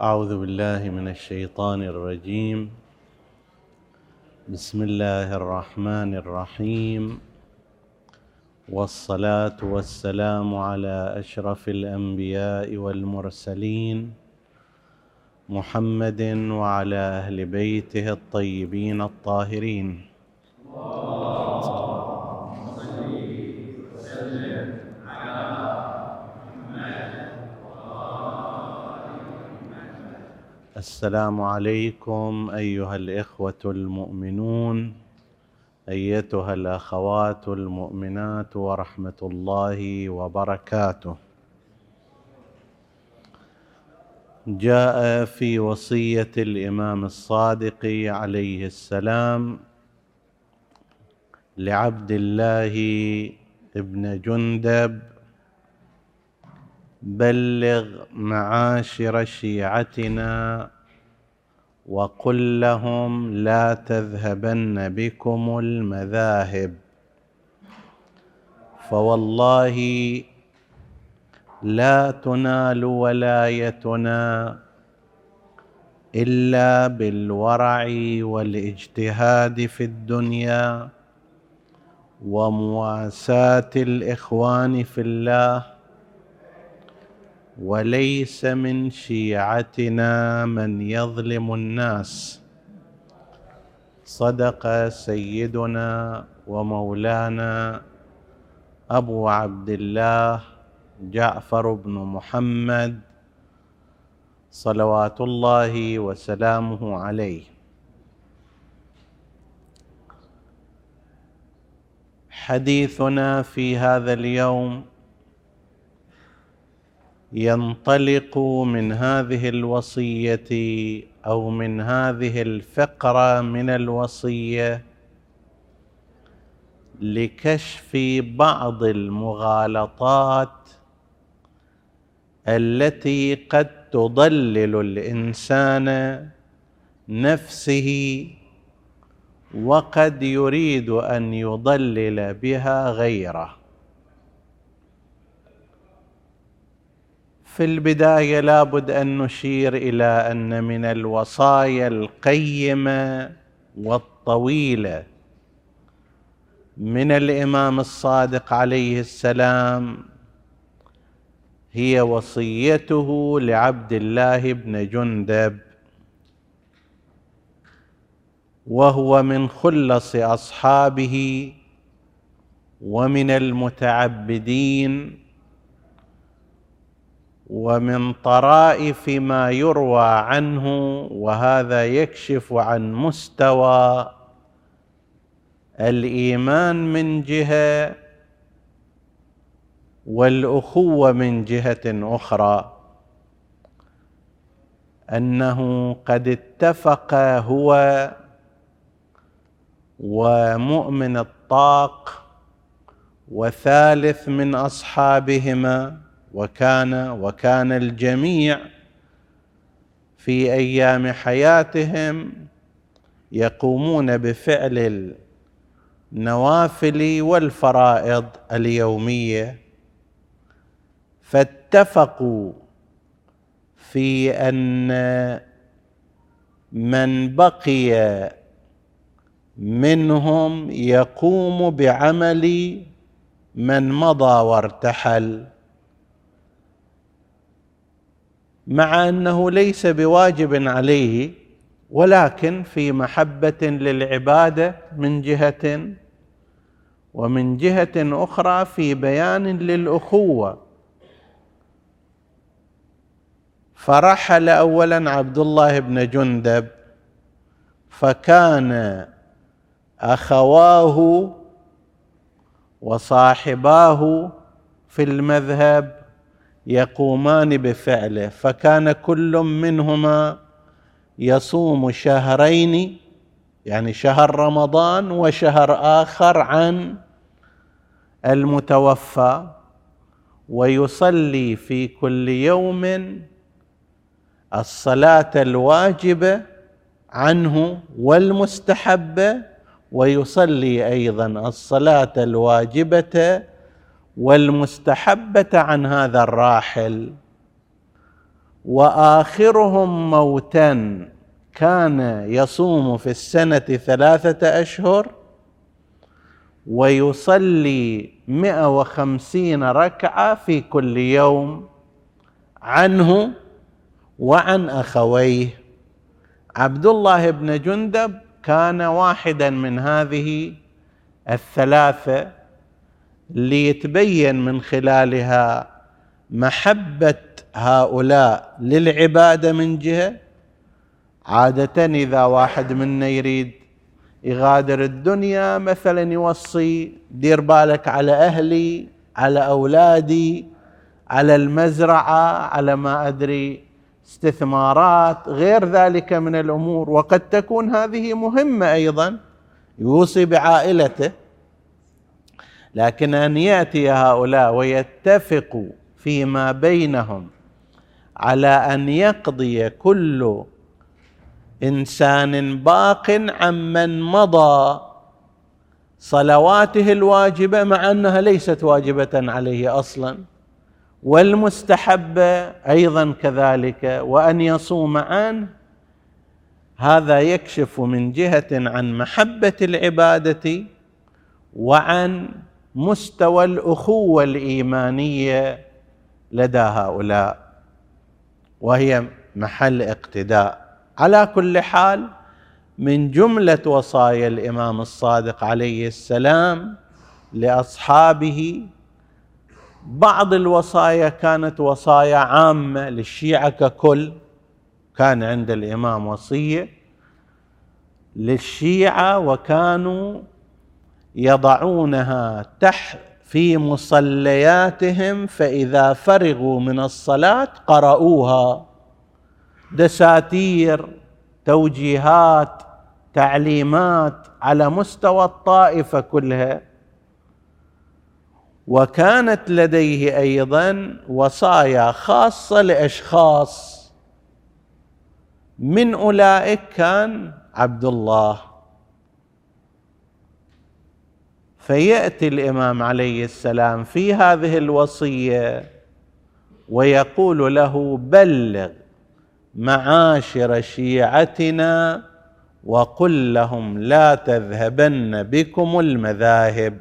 أعوذ بالله من الشيطان الرجيم. بسم الله الرحمن الرحيم، والصلاة والسلام على أشرف الأنبياء والمرسلين محمد وعلى أهل بيته الطيبين الطاهرين. السلام عليكم أيها الإخوة المؤمنون، أيتها الأخوات المؤمنات، ورحمة الله وبركاته. جاء في وصية الإمام الصادق عليه السلام لعبد الله ابن جندب: بلغ معاشر شيعتنا وقل لهم لا تذهبن بكم المذاهب، فوالله لا تنال ولايتنا إلا بالورع والاجتهاد في الدنيا ومواساة الإخوان في الله، وليس من شيعتنا من يظلم الناس. صدق سيدنا ومولانا أبو عبد الله جعفر بن محمد صلوات الله وسلامه عليه. حديثنا في هذا اليوم ينطلق من هذه الوصية أو من هذه الفقرة من الوصية لكشف بعض المغالطات التي قد تضلل الإنسان نفسه وقد يريد أن يضلل بها غيره. في البداية لابد أن نشير إلى أن من الوصايا القيمة والطويلة من الإمام الصادق عليه السلام هي وصيته لعبد الله بن جندب، وهو من خلص أصحابه ومن المتعبدين، ومن طرائف ما يروى عنه، وهذا يكشف عن مستوى الإيمان من جهة والأخوة من جهة أخرى، أنه قد اتفق هو ومؤمن الطاق وثالث من أصحابهما، وكان الجميع في أيام حياتهم يقومون بفعل النوافل والفرائض اليومية، فاتفقوا في أن من بقي منهم يقوم بعمل من مضى وارتحل، مع أنه ليس بواجب عليه، ولكن في محبة للعبادة من جهة، ومن جهة أخرى في بيان للأخوة. فرحل أولا عبد الله بن جندب، فكان أخواه وصاحباه في المذهب يقومان بفعله، فكان كل منهما يصوم شهرين، يعني شهر رمضان وشهر آخر عن المتوفى، ويصلي في كل يوم الصلاة الواجبة عنه والمستحبة، ويصلي أيضا الصلاة الواجبة والمستحبة عن هذا الراحل، وآخرهم موتا كان يصوم في السنة 3 أشهر ويصلي 150 ركعة في كل يوم عنه وعن أخويه. عبد الله بن جندب كان واحدا من هذه 3 ليتبين من خلالها محبة هؤلاء للعبادة من جهة. عادة إذا واحد منا يريد يغادر الدنيا مثلا يوصي دير بالك على أهلي، على أولادي، على المزرعة، على ما أدري استثمارات، غير ذلك من الأمور، وقد تكون هذه مهمة أيضا، يوصي بعائلته. لكن أن يأتي هؤلاء ويتفقوا فيما بينهم على أن يقضي كل إنسان باق عمن مضى صلواته الواجبة مع أنها ليست واجبة عليه أصلا، والمستحبة أيضا كذلك، وأن يصوم عنه، هذا يكشف من جهة عن محبة العبادة وعن مستوى الأخوة الإيمانية لدى هؤلاء، وهي محل اقتداء. على كل حال، من جملة وصايا الإمام الصادق عليه السلام لأصحابه بعض الوصايا كانت وصايا عامة للشيعة ككل. كان عند الإمام وصية للشيعة وكانوا يضعونها في مصلياتهم، فإذا فرغوا من الصلاة قرأوها، دساتير، توجيهات، تعليمات على مستوى الطائفة كلها. وكانت لديه أيضا وصايا خاصة لأشخاص، من أولئك كان عبد الله. فيأتي الإمام عليه السلام في هذه الوصية ويقول له: بلغ معاشر شيعتنا وقل لهم لا تذهبن بكم المذاهب.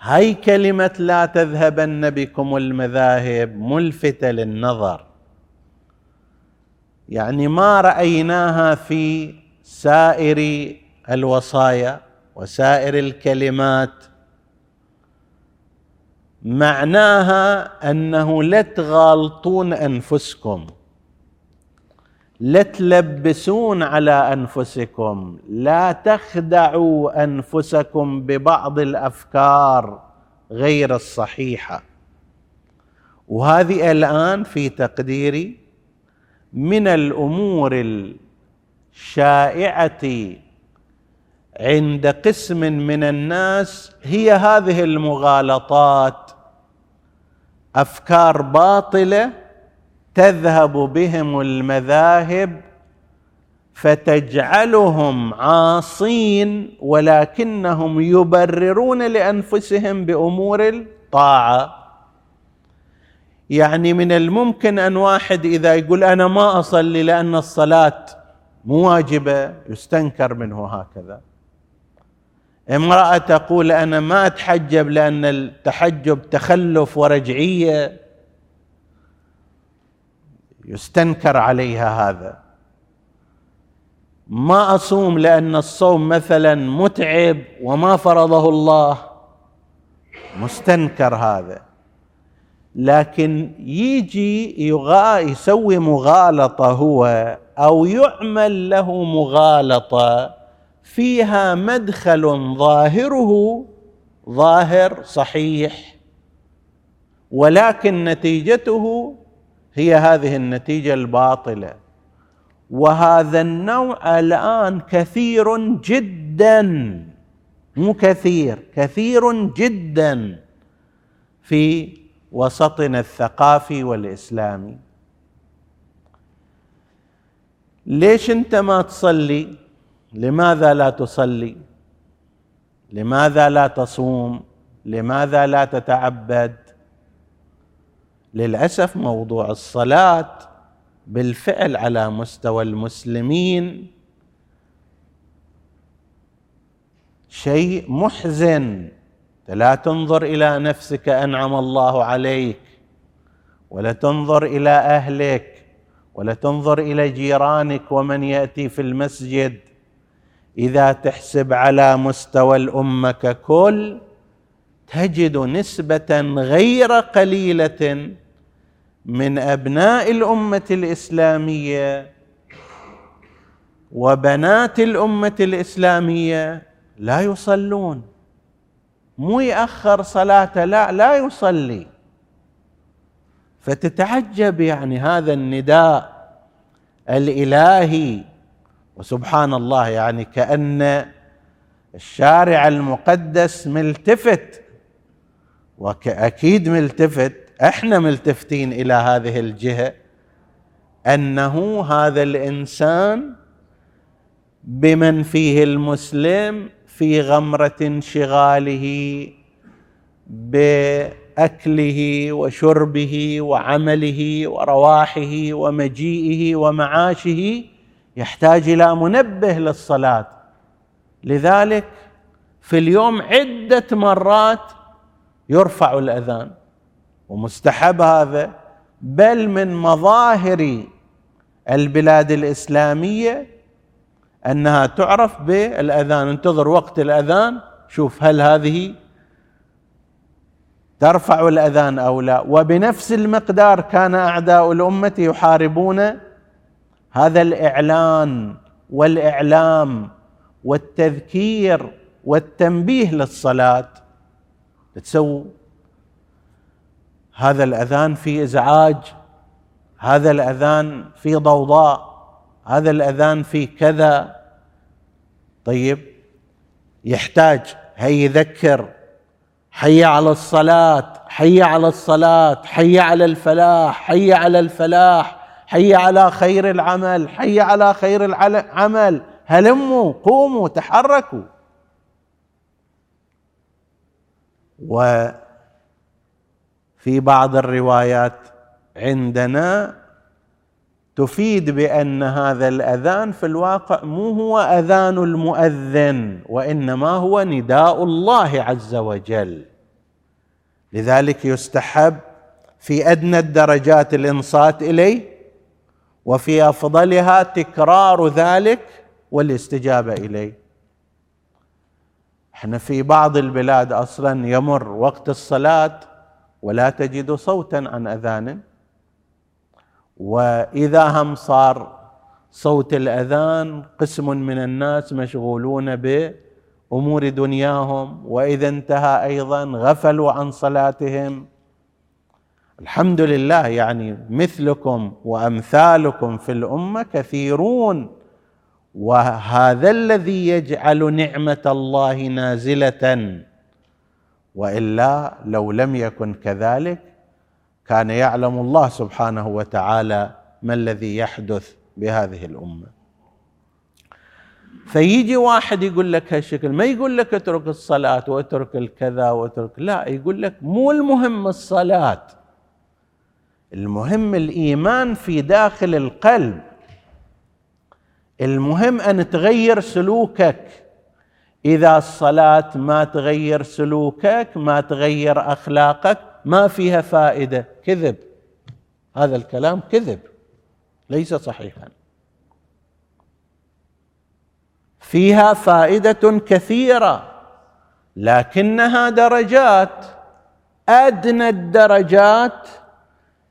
هاي كلمة لا تذهبن بكم المذاهب ملفتة للنظر، يعني ما رأيناها في سائر الوصايا وسائر الكلمات. معناها أنه لا تغالطون أنفسكم، لا تلبسون على أنفسكم، لا تخدعوا أنفسكم ببعض الأفكار غير الصحيحة. وهذه الآن في تقديري من الأمور الشائعة عند قسم من الناس، هي هذه المغالطات، أفكار باطلة تذهب بهم المذاهب فتجعلهم عاصين، ولكنهم يبررون لأنفسهم بأمور الطاعة. يعني من الممكن أن واحد إذا يقول أنا ما أصلي لأن الصلاة مو واجبة، يستنكر منه هكذا. امرأة تقول أنا ما أتحجب لأن التحجب تخلف ورجعية، يستنكر عليها هذا. ما أصوم لأن الصوم مثلا متعب وما فرضه الله، مستنكر هذا. لكن يجي يسوي مغالطة هو، أو يعمل له مغالطة فيها مدخل ظاهره ظاهر صحيح، ولكن نتيجته هي هذه النتيجة الباطلة. وهذا النوع الآن كثير جدا، مو كثير، كثير جدا في وسطنا الثقافي والإسلامي. ليش أنت ما تصلي؟ لماذا لا تصلي؟ لماذا لا تصوم؟ لماذا لا تتعبد؟ للأسف موضوع الصلاة بالفعل على مستوى المسلمين شيء محزن. لا تنظر إلى نفسك أنعم الله عليك، ولا تنظر إلى أهلك، ولا تنظر إلى جيرانك ومن يأتي في المسجد. إذا تحسب على مستوى الأمة ككل تجد نسبة غير قليلة من أبناء الأمة الإسلامية وبنات الأمة الإسلامية لا يصلون. مو يأخر صلاة، لا يصلي. فتتعجب هذا النداء الإلهي. وسبحان الله كأن الشارع المقدس ملتفت، وكأكيد ملتفت، احنا ملتفتين إلى هذه الجهة، أنه هذا الإنسان بمن فيه المسلم في غمرة انشغاله بأكله وشربه وعمله ورواحه ومجيئه ومعاشه يحتاج إلى منبه للصلاة. لذلك في اليوم عدة مرات يرفع الأذان، ومستحب هذا، بل من مظاهر البلاد الإسلامية أنها تعرف بالأذان. انتظر وقت الأذان، شوف هل هذه ترفع الأذان أو لا. وبنفس المقدار كان أعداء الأمة يحاربون هذا الإعلان والإعلام والتذكير والتنبيه للصلاة. تسووا هذا الأذان في إزعاج، هذا الأذان في ضوضاء، هذا الأذان في كذا. طيب يحتاج، هي يذكر، حي على الصلاة، حي على الصلاة، حي على الفلاح، حي على الفلاح، حي على خير العمل، حي على خير العمل، هلموا قوموا تحركوا. وفي بعض الروايات عندنا تفيد بأن هذا الأذان في الواقع مو هو أذان المؤذن، وإنما هو نداء الله عز وجل. لذلك يستحب في أدنى الدرجات الإنصات إليه، وفي أفضلها تكرار ذلك والاستجابة إليه. احنا في بعض البلاد أصلا يمر وقت الصلاة ولا تجد صوتا عن أذان، وإذا هم صار صوت الأذان قسم من الناس مشغولون بأمور دنياهم، وإذا انتهى أيضا غفلوا عن صلاتهم. الحمد لله مثلكم وأمثالكم في الأمة كثيرون، وهذا الذي يجعل نعمة الله نازلة، وإلا لو لم يكن كذلك كان يعلم الله سبحانه وتعالى ما الذي يحدث بهذه الأمة. فيجي واحد يقول لك هالشكل، ما يقول لك اترك الصلاة واترك الكذا واترك، لا، يقول لك مو المهم الصلاة، المهم الإيمان في داخل القلب، المهم أن تغير سلوكك. إذا الصلاة ما تغير سلوكك، ما تغير أخلاقك، ما فيها فائدة. كذب، هذا الكلام كذب، ليس صحيحا. فيها فائدة كثيرة، لكنها درجات. أدنى الدرجات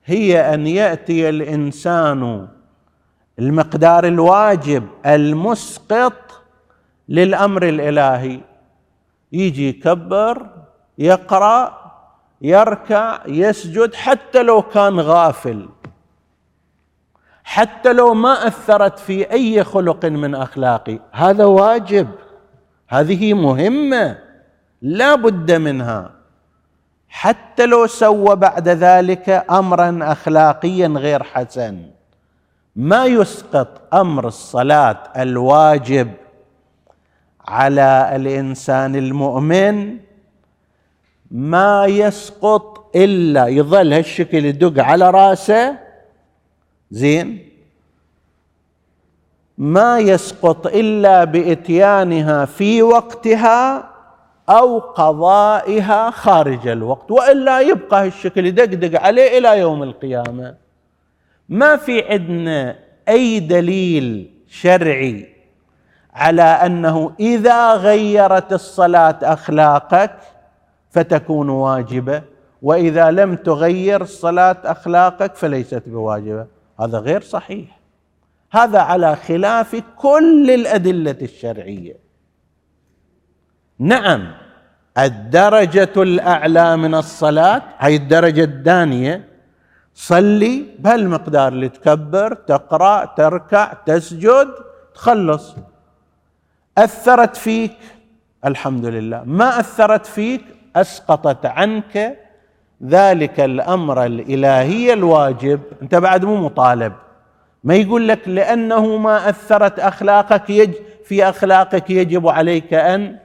هي أن يأتي الإنسان المقدار الواجب المسقط للأمر الإلهي، يجي يكبر، يقرأ، يركع، يسجد، حتى لو كان غافل، حتى لو ما أثرت في أي خلق من أخلاقي. هذا واجب، هذه مهمة لا بد منها، حتى لو سوى بعد ذلك أمرا أخلاقيا غير حسن. ما يسقط أمر الصلاة الواجب على الإنسان المؤمن، ما يسقط إلا يظل هالشكل يدق على رأسه، زين، ما يسقط إلا بإتيانها في وقتها أو قضائها خارج الوقت، وإلا يبقى هالشكل يدقدق عليه إلى يوم القيامة. ما في عندنا أي دليل شرعي على أنه إذا غيرت الصلاة أخلاقك فتكون واجبة، وإذا لم تغير الصلاة أخلاقك فليست بواجبة. هذا غير صحيح، هذا على خلاف كل الأدلة الشرعية. نعم الدرجة الأعلى من الصلاة هي الدرجة الدانية، صلي بهالمقدار اللي تكبر، تقرأ، تركع، تسجد، تخلص. أثرت فيك الحمد لله، ما أثرت فيك أسقطت عنك ذلك الأمر الإلهي الواجب، أنت بعد مو مطالب. ما يقول لك لأنه ما أثرت أخلاقك في أخلاقك يجب عليك أن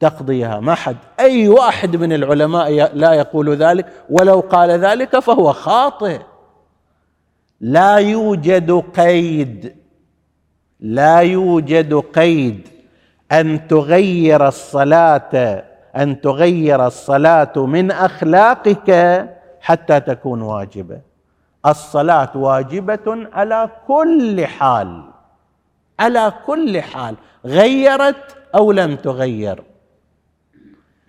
تقضيها، ما حد، أي واحد من العلماء لا يقول ذلك، ولو قال ذلك فهو خاطئ. لا يوجد قيد، لا يوجد قيد أن تغير الصلاة من أخلاقك حتى تكون واجبة. الصلاة واجبة على كل حال، على كل حال، غيرت أو لم تغير.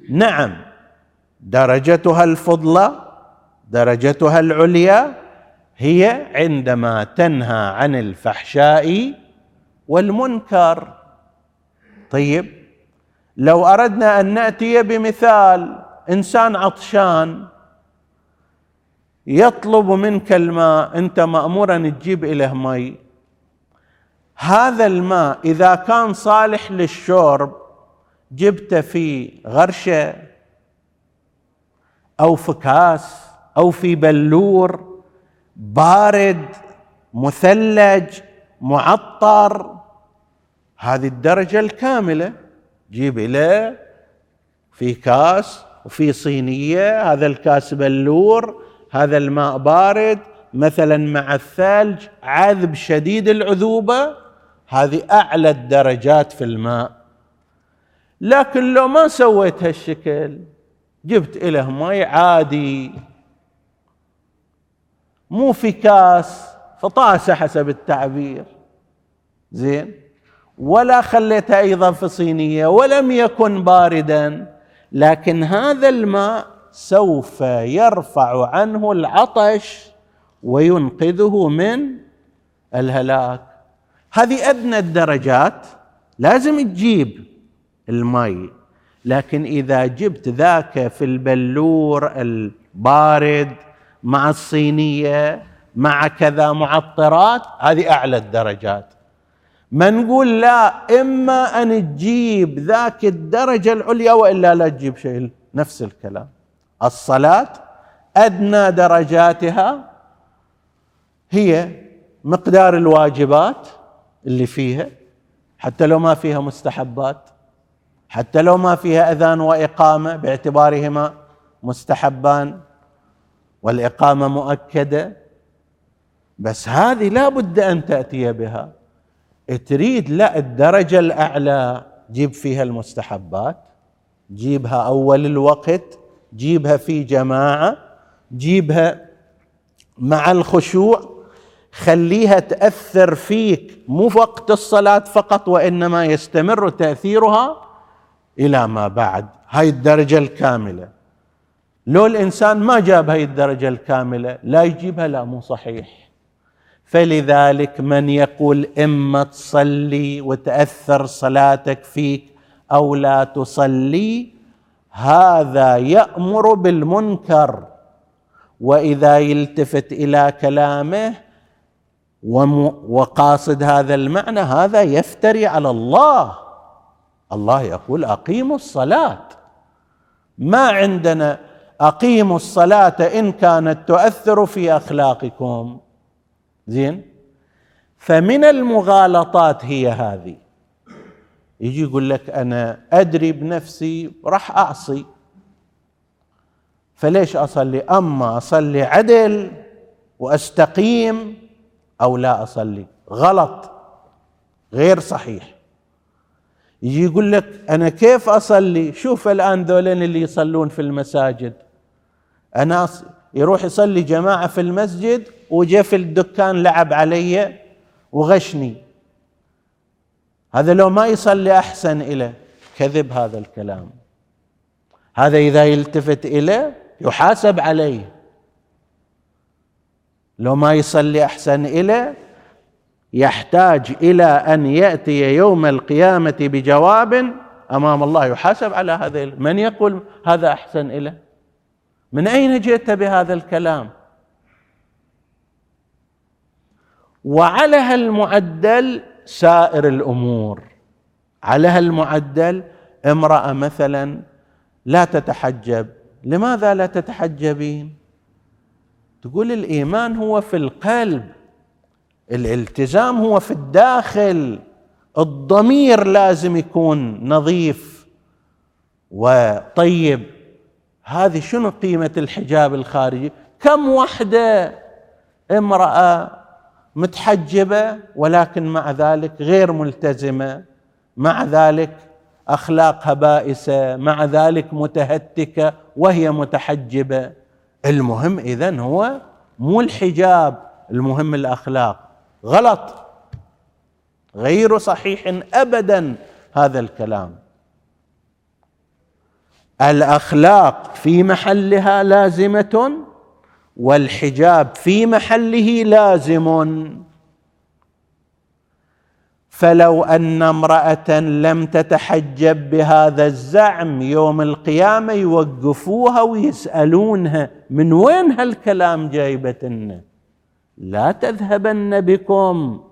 نعم درجتها الفضلى، درجتها العليا، هي عندما تنهى عن الفحشاء والمنكر. طيب لو أردنا أن نأتي بمثال، إنسان عطشان يطلب منك الماء، أنت مأمور أن تجيب إليه مي، هذا الماء إذا كان صالح للشرب جبته في غرشة أو في كاس أو في بلور بارد مثلج معطر، هذه الدرجة الكاملة، جيب إليه في كاس وفي صينية، هذا الكاس بلور، هذا الماء بارد، مثلا مع الثلج، عذب شديد العذوبة، هذه أعلى الدرجات في الماء. لكن لو ما سويت هالشكل، جبت إله ماء عادي مو في كاس، فطاسة حسب التعبير، زين، ولا خليتها أيضا في صينية، ولم يكن باردا، لكن هذا الماء سوف يرفع عنه العطش وينقذه من الهلاك. هذه أدنى الدرجات، لازم تجيب الماء. لكن إذا جبت ذاك في البلور البارد مع الصينية مع كذا معطرات، هذه أعلى الدرجات. ما نقول لا، إما أن تجيب ذاك الدرجة العليا وإلا لا تجيب شيء، نفس الكلام. الصلاة أدنى درجاتها هي مقدار الواجبات اللي فيها، حتى لو ما فيها مستحبات، حتى لو ما فيها أذان وإقامة باعتبارهما مستحبان والإقامة مؤكدة، بس هذه لا بد أن تأتي بها. تريد لا الدرجة الأعلى، جيب فيها المستحبات، جيبها أول الوقت، جيبها في جماعة، جيبها مع الخشوع، خليها تأثر فيك مو وقت الصلاة فقط، وإنما يستمر تأثيرها إلى ما بعد. هاي الدرجة الكاملة. لو الإنسان ما جاب هاي الدرجة الكاملة لا يجيبها، لا مو صحيح. فلذلك من يقول إما تصلي وتأثر صلاتك فيك أو لا تصلي، هذا يأمر بالمنكر. وإذا يلتفت إلى كلامه وقاصد هذا المعنى، هذا يفتري على الله. الله يقول أقيموا الصلاة، ما عندنا أقيموا الصلاة إن كانت تؤثر في أخلاقكم، زين. فمن المغالطات هي هذه، يجي يقول لك أنا أدري بنفسي راح أعصي، فليش أصلي؟ أما أصلي عدل وأستقيم أو لا أصلي غلط غير صحيح. يجي يقول لك أنا كيف أصلي؟ شوف الآن ذولين اللي يصلون في المساجد، أنا يروح يصلي جماعة في المسجد وجاء في الدكان لعب علي وغشني، هذا لو ما يصلي أحسن إليه. كذب هذا الكلام، هذا إذا يلتفت إليه يحاسب عليه، لو ما يصلي أحسن إليه يحتاج إلى أن يأتي يوم القيامة بجواب أمام الله يحاسب على هذا. من يقول هذا أحسن إليه؟ من أين جئت بهذا الكلام؟ وعلى هالمعدل سائر الأمور، على هالمعدل امرأة مثلا لا تتحجب، لماذا لا تتحجبين؟ تقول الإيمان هو في القلب، الالتزام هو في الداخل، الضمير لازم يكون نظيف وطيب. هذه شنو قيمة الحجاب الخارجي؟ كم وحدة امرأة متحجبة ولكن مع ذلك غير ملتزمة، مع ذلك أخلاقها بائسة، مع ذلك متهتكة وهي متحجبة. المهم إذن هو مو الحجاب، المهم الأخلاق. غلط غير صحيح أبدا هذا الكلام. الأخلاق في محلها لازمة والحجاب في محله لازم. فلو أن امرأة لم تتحجب بهذا الزعم يوم القيامة يوقفوها ويسألونها من وين هالكلام جايبتنا؟ لا تذهبن بكم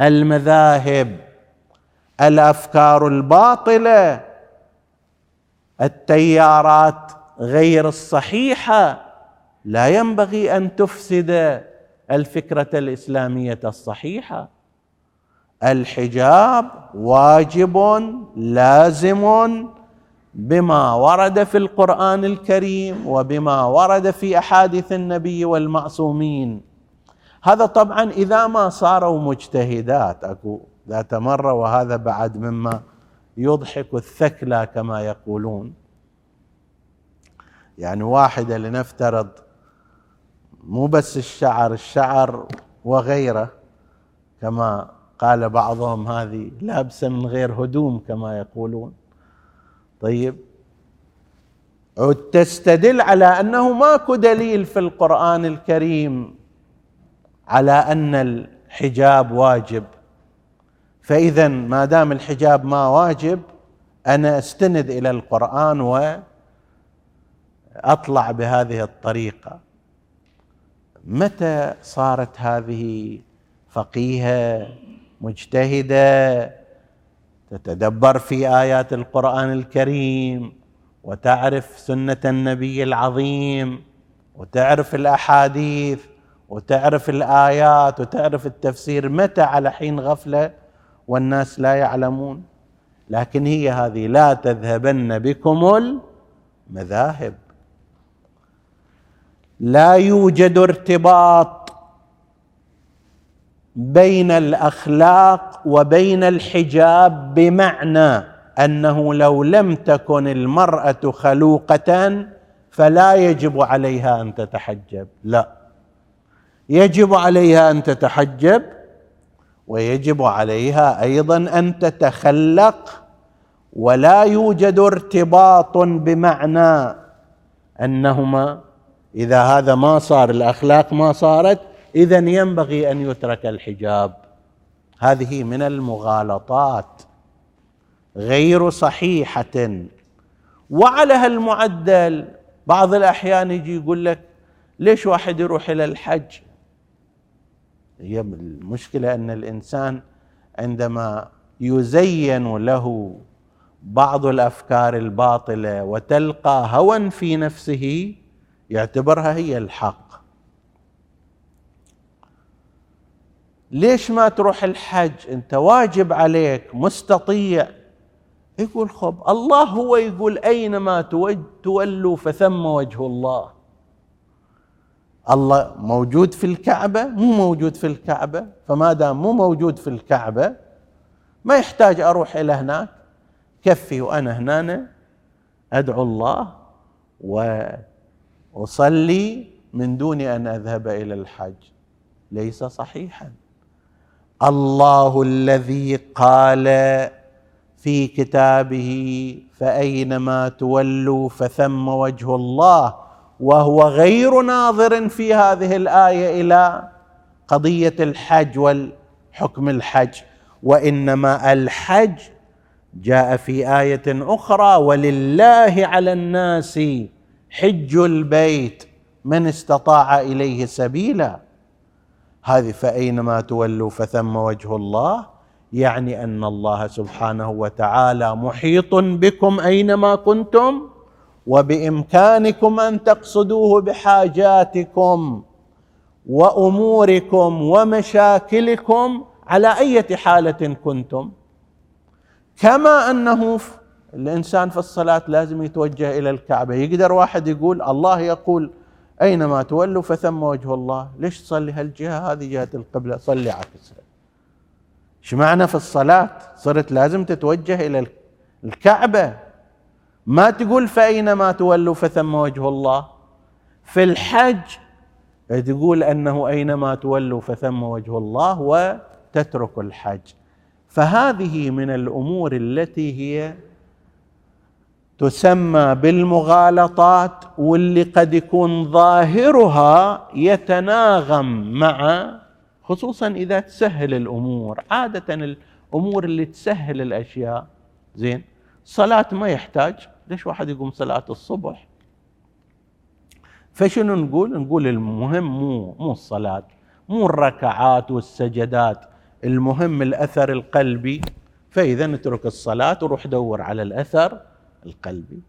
المذاهب، الأفكار الباطلة، التيارات غير الصحيحة، لا ينبغي أن تفسد الفكرة الإسلامية الصحيحة. الحجاب واجب لازم بما ورد في القرآن الكريم وبما ورد في أحاديث النبي والمعصومين. هذا طبعا إذا ما صاروا مجتهدات. أكو ذات مرة، وهذا بعد مما يضحك الثكلى كما يقولون، يعني واحدة لنفترض مو بس الشعر وغيره كما قال بعضهم، هذه لابسة من غير هدوم كما يقولون. طيب، وتستدل على أنه ماكو دليل في القرآن الكريم على أن الحجاب واجب، فإذا ما دام الحجاب ما واجب أنا أستند إلى القرآن وأطلع بهذه الطريقة. متى صارت هذه فقيهة مجتهدة تتدبر في آيات القرآن الكريم وتعرف سنة النبي العظيم وتعرف الأحاديث وتعرف الآيات وتعرف التفسير؟ متى؟ على حين غفلة والناس لا يعلمون. لكن هي هذه لا تذهبن بكم المذاهب. لا يوجد ارتباط بين الأخلاق وبين الحجاب، بمعنى أنه لو لم تكن المرأة خلوقة فلا يجب عليها أن تتحجب، لا، يجب عليها أن تتحجب ويجب عليها أيضا أن تتخلق. ولا يوجد ارتباط بمعنى أنهما إذا هذا ما صار، الأخلاق ما صارت، إذن ينبغي أن يترك الحجاب. هذه من المغالطات غير صحيحة. وعلى هالمعدل بعض الأحيان يجي يقول لك ليش واحد يروح إلى الحج؟ هي المشكلة أن الإنسان عندما يزين له بعض الأفكار الباطلة وتلقى هوى في نفسه يعتبرها هي الحق. ليش ما تروح الحج؟ أنت واجب عليك، مستطيع، يقول خب الله هو يقول أينما تولوا فثم وجه الله. الله موجود في الكعبة مو موجود في الكعبة، فما دام مو موجود في الكعبة ما يحتاج أروح إلى هناك، كفي وأنا هنا أدعو الله وأصلي من دون أن أذهب إلى الحج. ليس صحيحا. الله الذي قال في كتابه فأينما تولوا فثم وجه الله، وهو غير ناظر في هذه الآية إلى قضية الحج والحكم الحج، وإنما الحج جاء في آية أخرى ولله على الناس حج البيت من استطاع إليه سبيلا. هذه فأينما تولوا فثم وجه الله يعني أن الله سبحانه وتعالى محيط بكم أينما كنتم، وبإمكانكم أن تقصدوه بحاجاتكم وأموركم ومشاكلكم على أي حالة كنتم. كما أنه الإنسان في الصلاة لازم يتوجه إلى الكعبة. يقدر واحد يقول الله يقول أينما تولوا فثم وجه الله، ليش تصلي هالجهة؟ هذه جهة القبلة، صلي عكسها. شمعنا في الصلاة صرت لازم تتوجه إلى الكعبة، ما تقول فأينما تولوا فثم وجه الله. في الحج تقول أنه أينما تولوا فثم وجه الله وتترك الحج. فهذه من الأمور التي هي تسمى بالمغالطات، واللي قد يكون ظاهرها يتناغم مع، خصوصا إذا تسهل الأمور. عادة الأمور اللي تسهل الأشياء، زين صلاة ما يحتاج، ليش واحد يقوم صلاة الصبح؟ فشنو نقول؟ نقول المهم مو الصلاة، مو الركعات والسجدات، المهم الأثر القلبي، فإذا نترك الصلاة وروح دور على الأثر القلبي.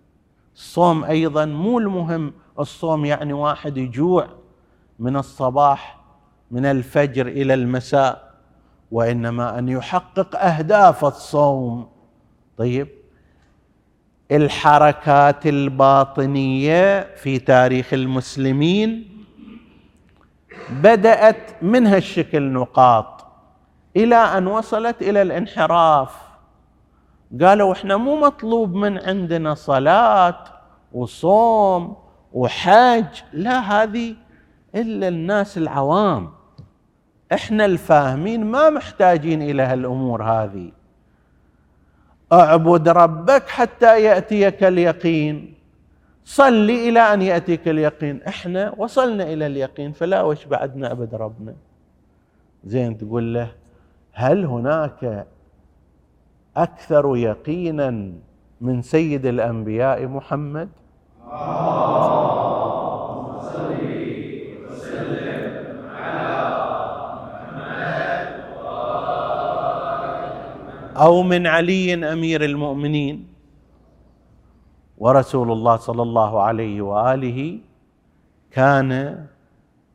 الصوم أيضا مو المهم، الصوم يعني واحد يجوع من الصباح من الفجر إلى المساء، وإنما أن يحقق أهداف الصوم. طيب الحركات الباطنية في تاريخ المسلمين بدأت من هالشكل نقاط، إلى أن وصلت إلى الانحراف. قالوا احنا مو مطلوب من عندنا صلاة وصوم وحج، لا هذه إلا الناس العوام، احنا الفاهمين ما محتاجين إلى هالأمور هذه. اعبد ربك حتى يأتيك اليقين، صلي إلى أن يأتيك اليقين. احنا وصلنا إلى اليقين، فلا وش بعدنا عبد ربنا؟ زين تقول له هل هناك أكثر يقينا من سيد الأنبياء محمد؟ اللهم صل وسلم على محمد أو من علي أمير المؤمنين. ورسول الله صلى الله عليه وآله كان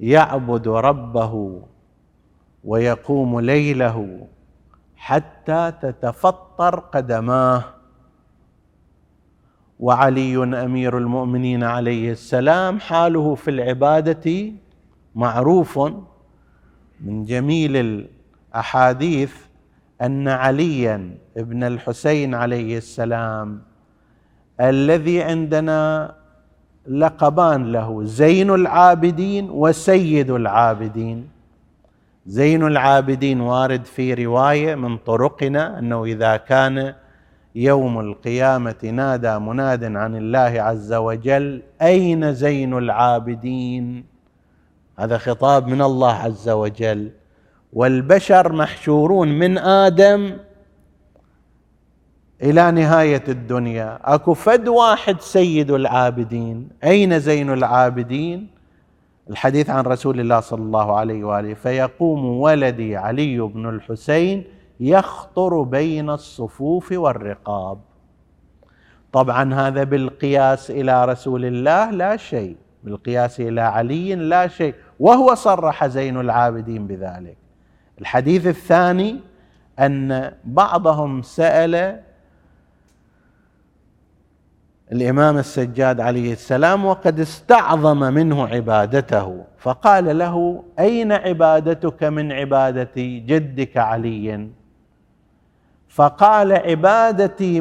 يعبد ربه ويقوم ليله حتى تتفطر قدماه، وعلي أمير المؤمنين عليه السلام حاله في العبادة معروف من جميل الأحاديث أن عليا ابن الحسين عليه السلام الذي عندنا لقبان له، زين العابدين وسيد العابدين. زين العابدين وارد في رواية من طرقنا أنه إذا كان يوم القيامة نادى مناد عن الله عز وجل أين زين العابدين، هذا خطاب من الله عز وجل، والبشر محشورون من آدم إلى نهاية الدنيا، أكو فد واحد سيد العابدين. أين زين العابدين؟ الحديث عن رسول الله صلى الله عليه وآله فيقوم ولدي علي بن الحسين يخطر بين الصفوف والرقاب. طبعا هذا بالقياس إلى رسول الله لا شيء، بالقياس إلى علي لا شيء، وهو صرح زين العابدين بذلك. الحديث الثاني أن بعضهم سأل الإمام السجاد عليه السلام وقد استعظم منه عبادته، فقال له: أين عبادتك من عبادة جدك علي؟ فقال: عبادتي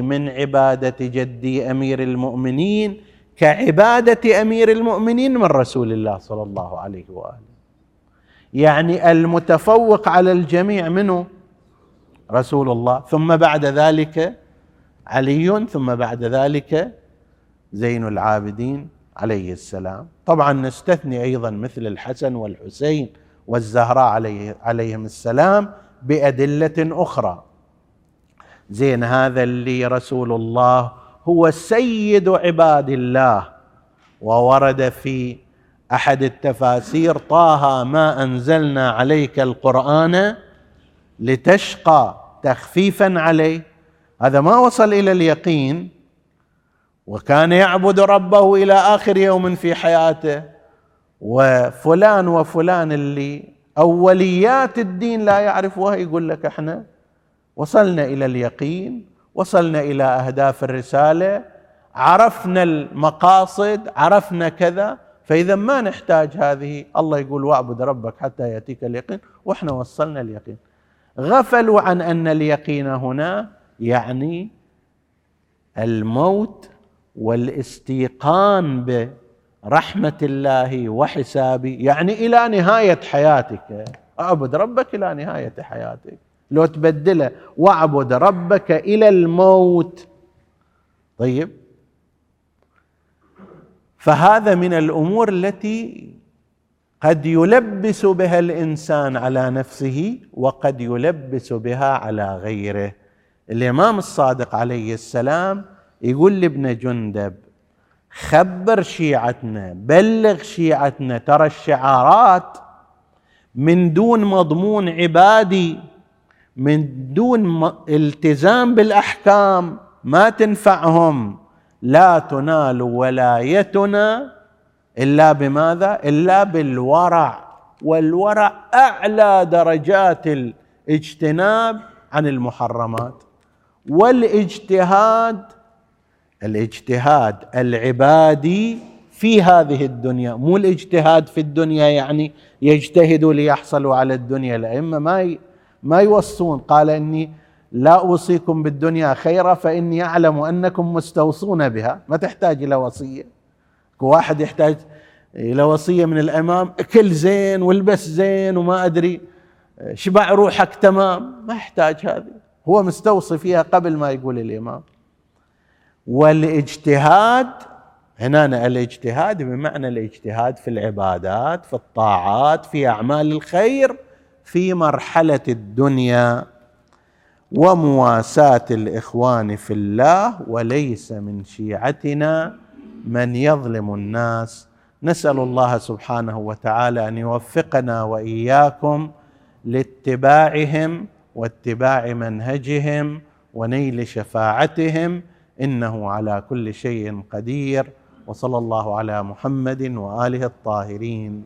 من عبادة جدي أمير المؤمنين كعبادة أمير المؤمنين من رسول الله صلى الله عليه وآله. يعني المتفوق على الجميع منه رسول الله، ثم بعد ذلك علي، ثم بعد ذلك زين العابدين عليه السلام. طبعا نستثني أيضا مثل الحسن والحسين والزهراء عليهم السلام بأدلة أخرى. زين هذا اللي رسول الله هو سيد عباد الله، وورد في أحد التفاسير: طه ما أنزلنا عليك القرآن لتشقى، تخفيفا عليه. هذا ما وصل إلى اليقين وكان يعبد ربه إلى آخر يوم في حياته، وفلان وفلان اللي أوليات الدين لا يعرفوها يقول لك احنا وصلنا إلى اليقين، وصلنا إلى أهداف الرسالة، عرفنا المقاصد، عرفنا كذا، فإذا ما نحتاج هذه. الله يقول: واعبد ربك حتى يأتيك اليقين، وإحنا وصلنا اليقين. غفلوا عن أن اليقين هنا يعني الموت والاستيقان برحمة الله وحسابه، يعني إلى نهاية حياتك. أعبد ربك إلى نهاية حياتك، لو تبدله واعبد ربك إلى الموت. طيب، فهذا من الأمور التي قد يلبس بها الإنسان على نفسه وقد يلبس بها على غيره. الإمام الصادق عليه السلام يقول لابن جندب: خبر شيعتنا، بلغ شيعتنا، ترى الشعارات من دون مضمون عبادي، من دون التزام بالأحكام ما تنفعهم. لا تنال ولايتنا إلا بماذا؟ إلا بالورع، والورع أعلى درجات الاجتناب عن المحرمات. والاجتهاد، الاجتهاد العبادي في هذه الدنيا، مو الاجتهاد في الدنيا يعني يجتهدوا ليحصلوا على الدنيا. الأئمة ما يوصون، قال: إني لا أوصيكم بالدنيا خيرا فإني أعلم أنكم مستوصون بها. ما تحتاج إلى وصية، واحد يحتاج إلى وصية من الأمام: أكل زين والبس زين وما أدري شبع روحك تمام. ما يحتاج، هذه هو مستوصي فيها قبل ما يقول الإمام. والاجتهاد هنا، الاجتهاد بمعنى الاجتهاد في العبادات، في الطاعات، في أعمال الخير في مرحلة الدنيا. ومواساة الإخوان في الله، وليس من شيعتنا من يظلم الناس. نسأل الله سبحانه وتعالى أن يوفقنا وإياكم لاتباعهم واتباع منهجهم ونيل شفاعتهم، إنه على كل شيء قدير. وصلى الله على محمد وآله الطاهرين.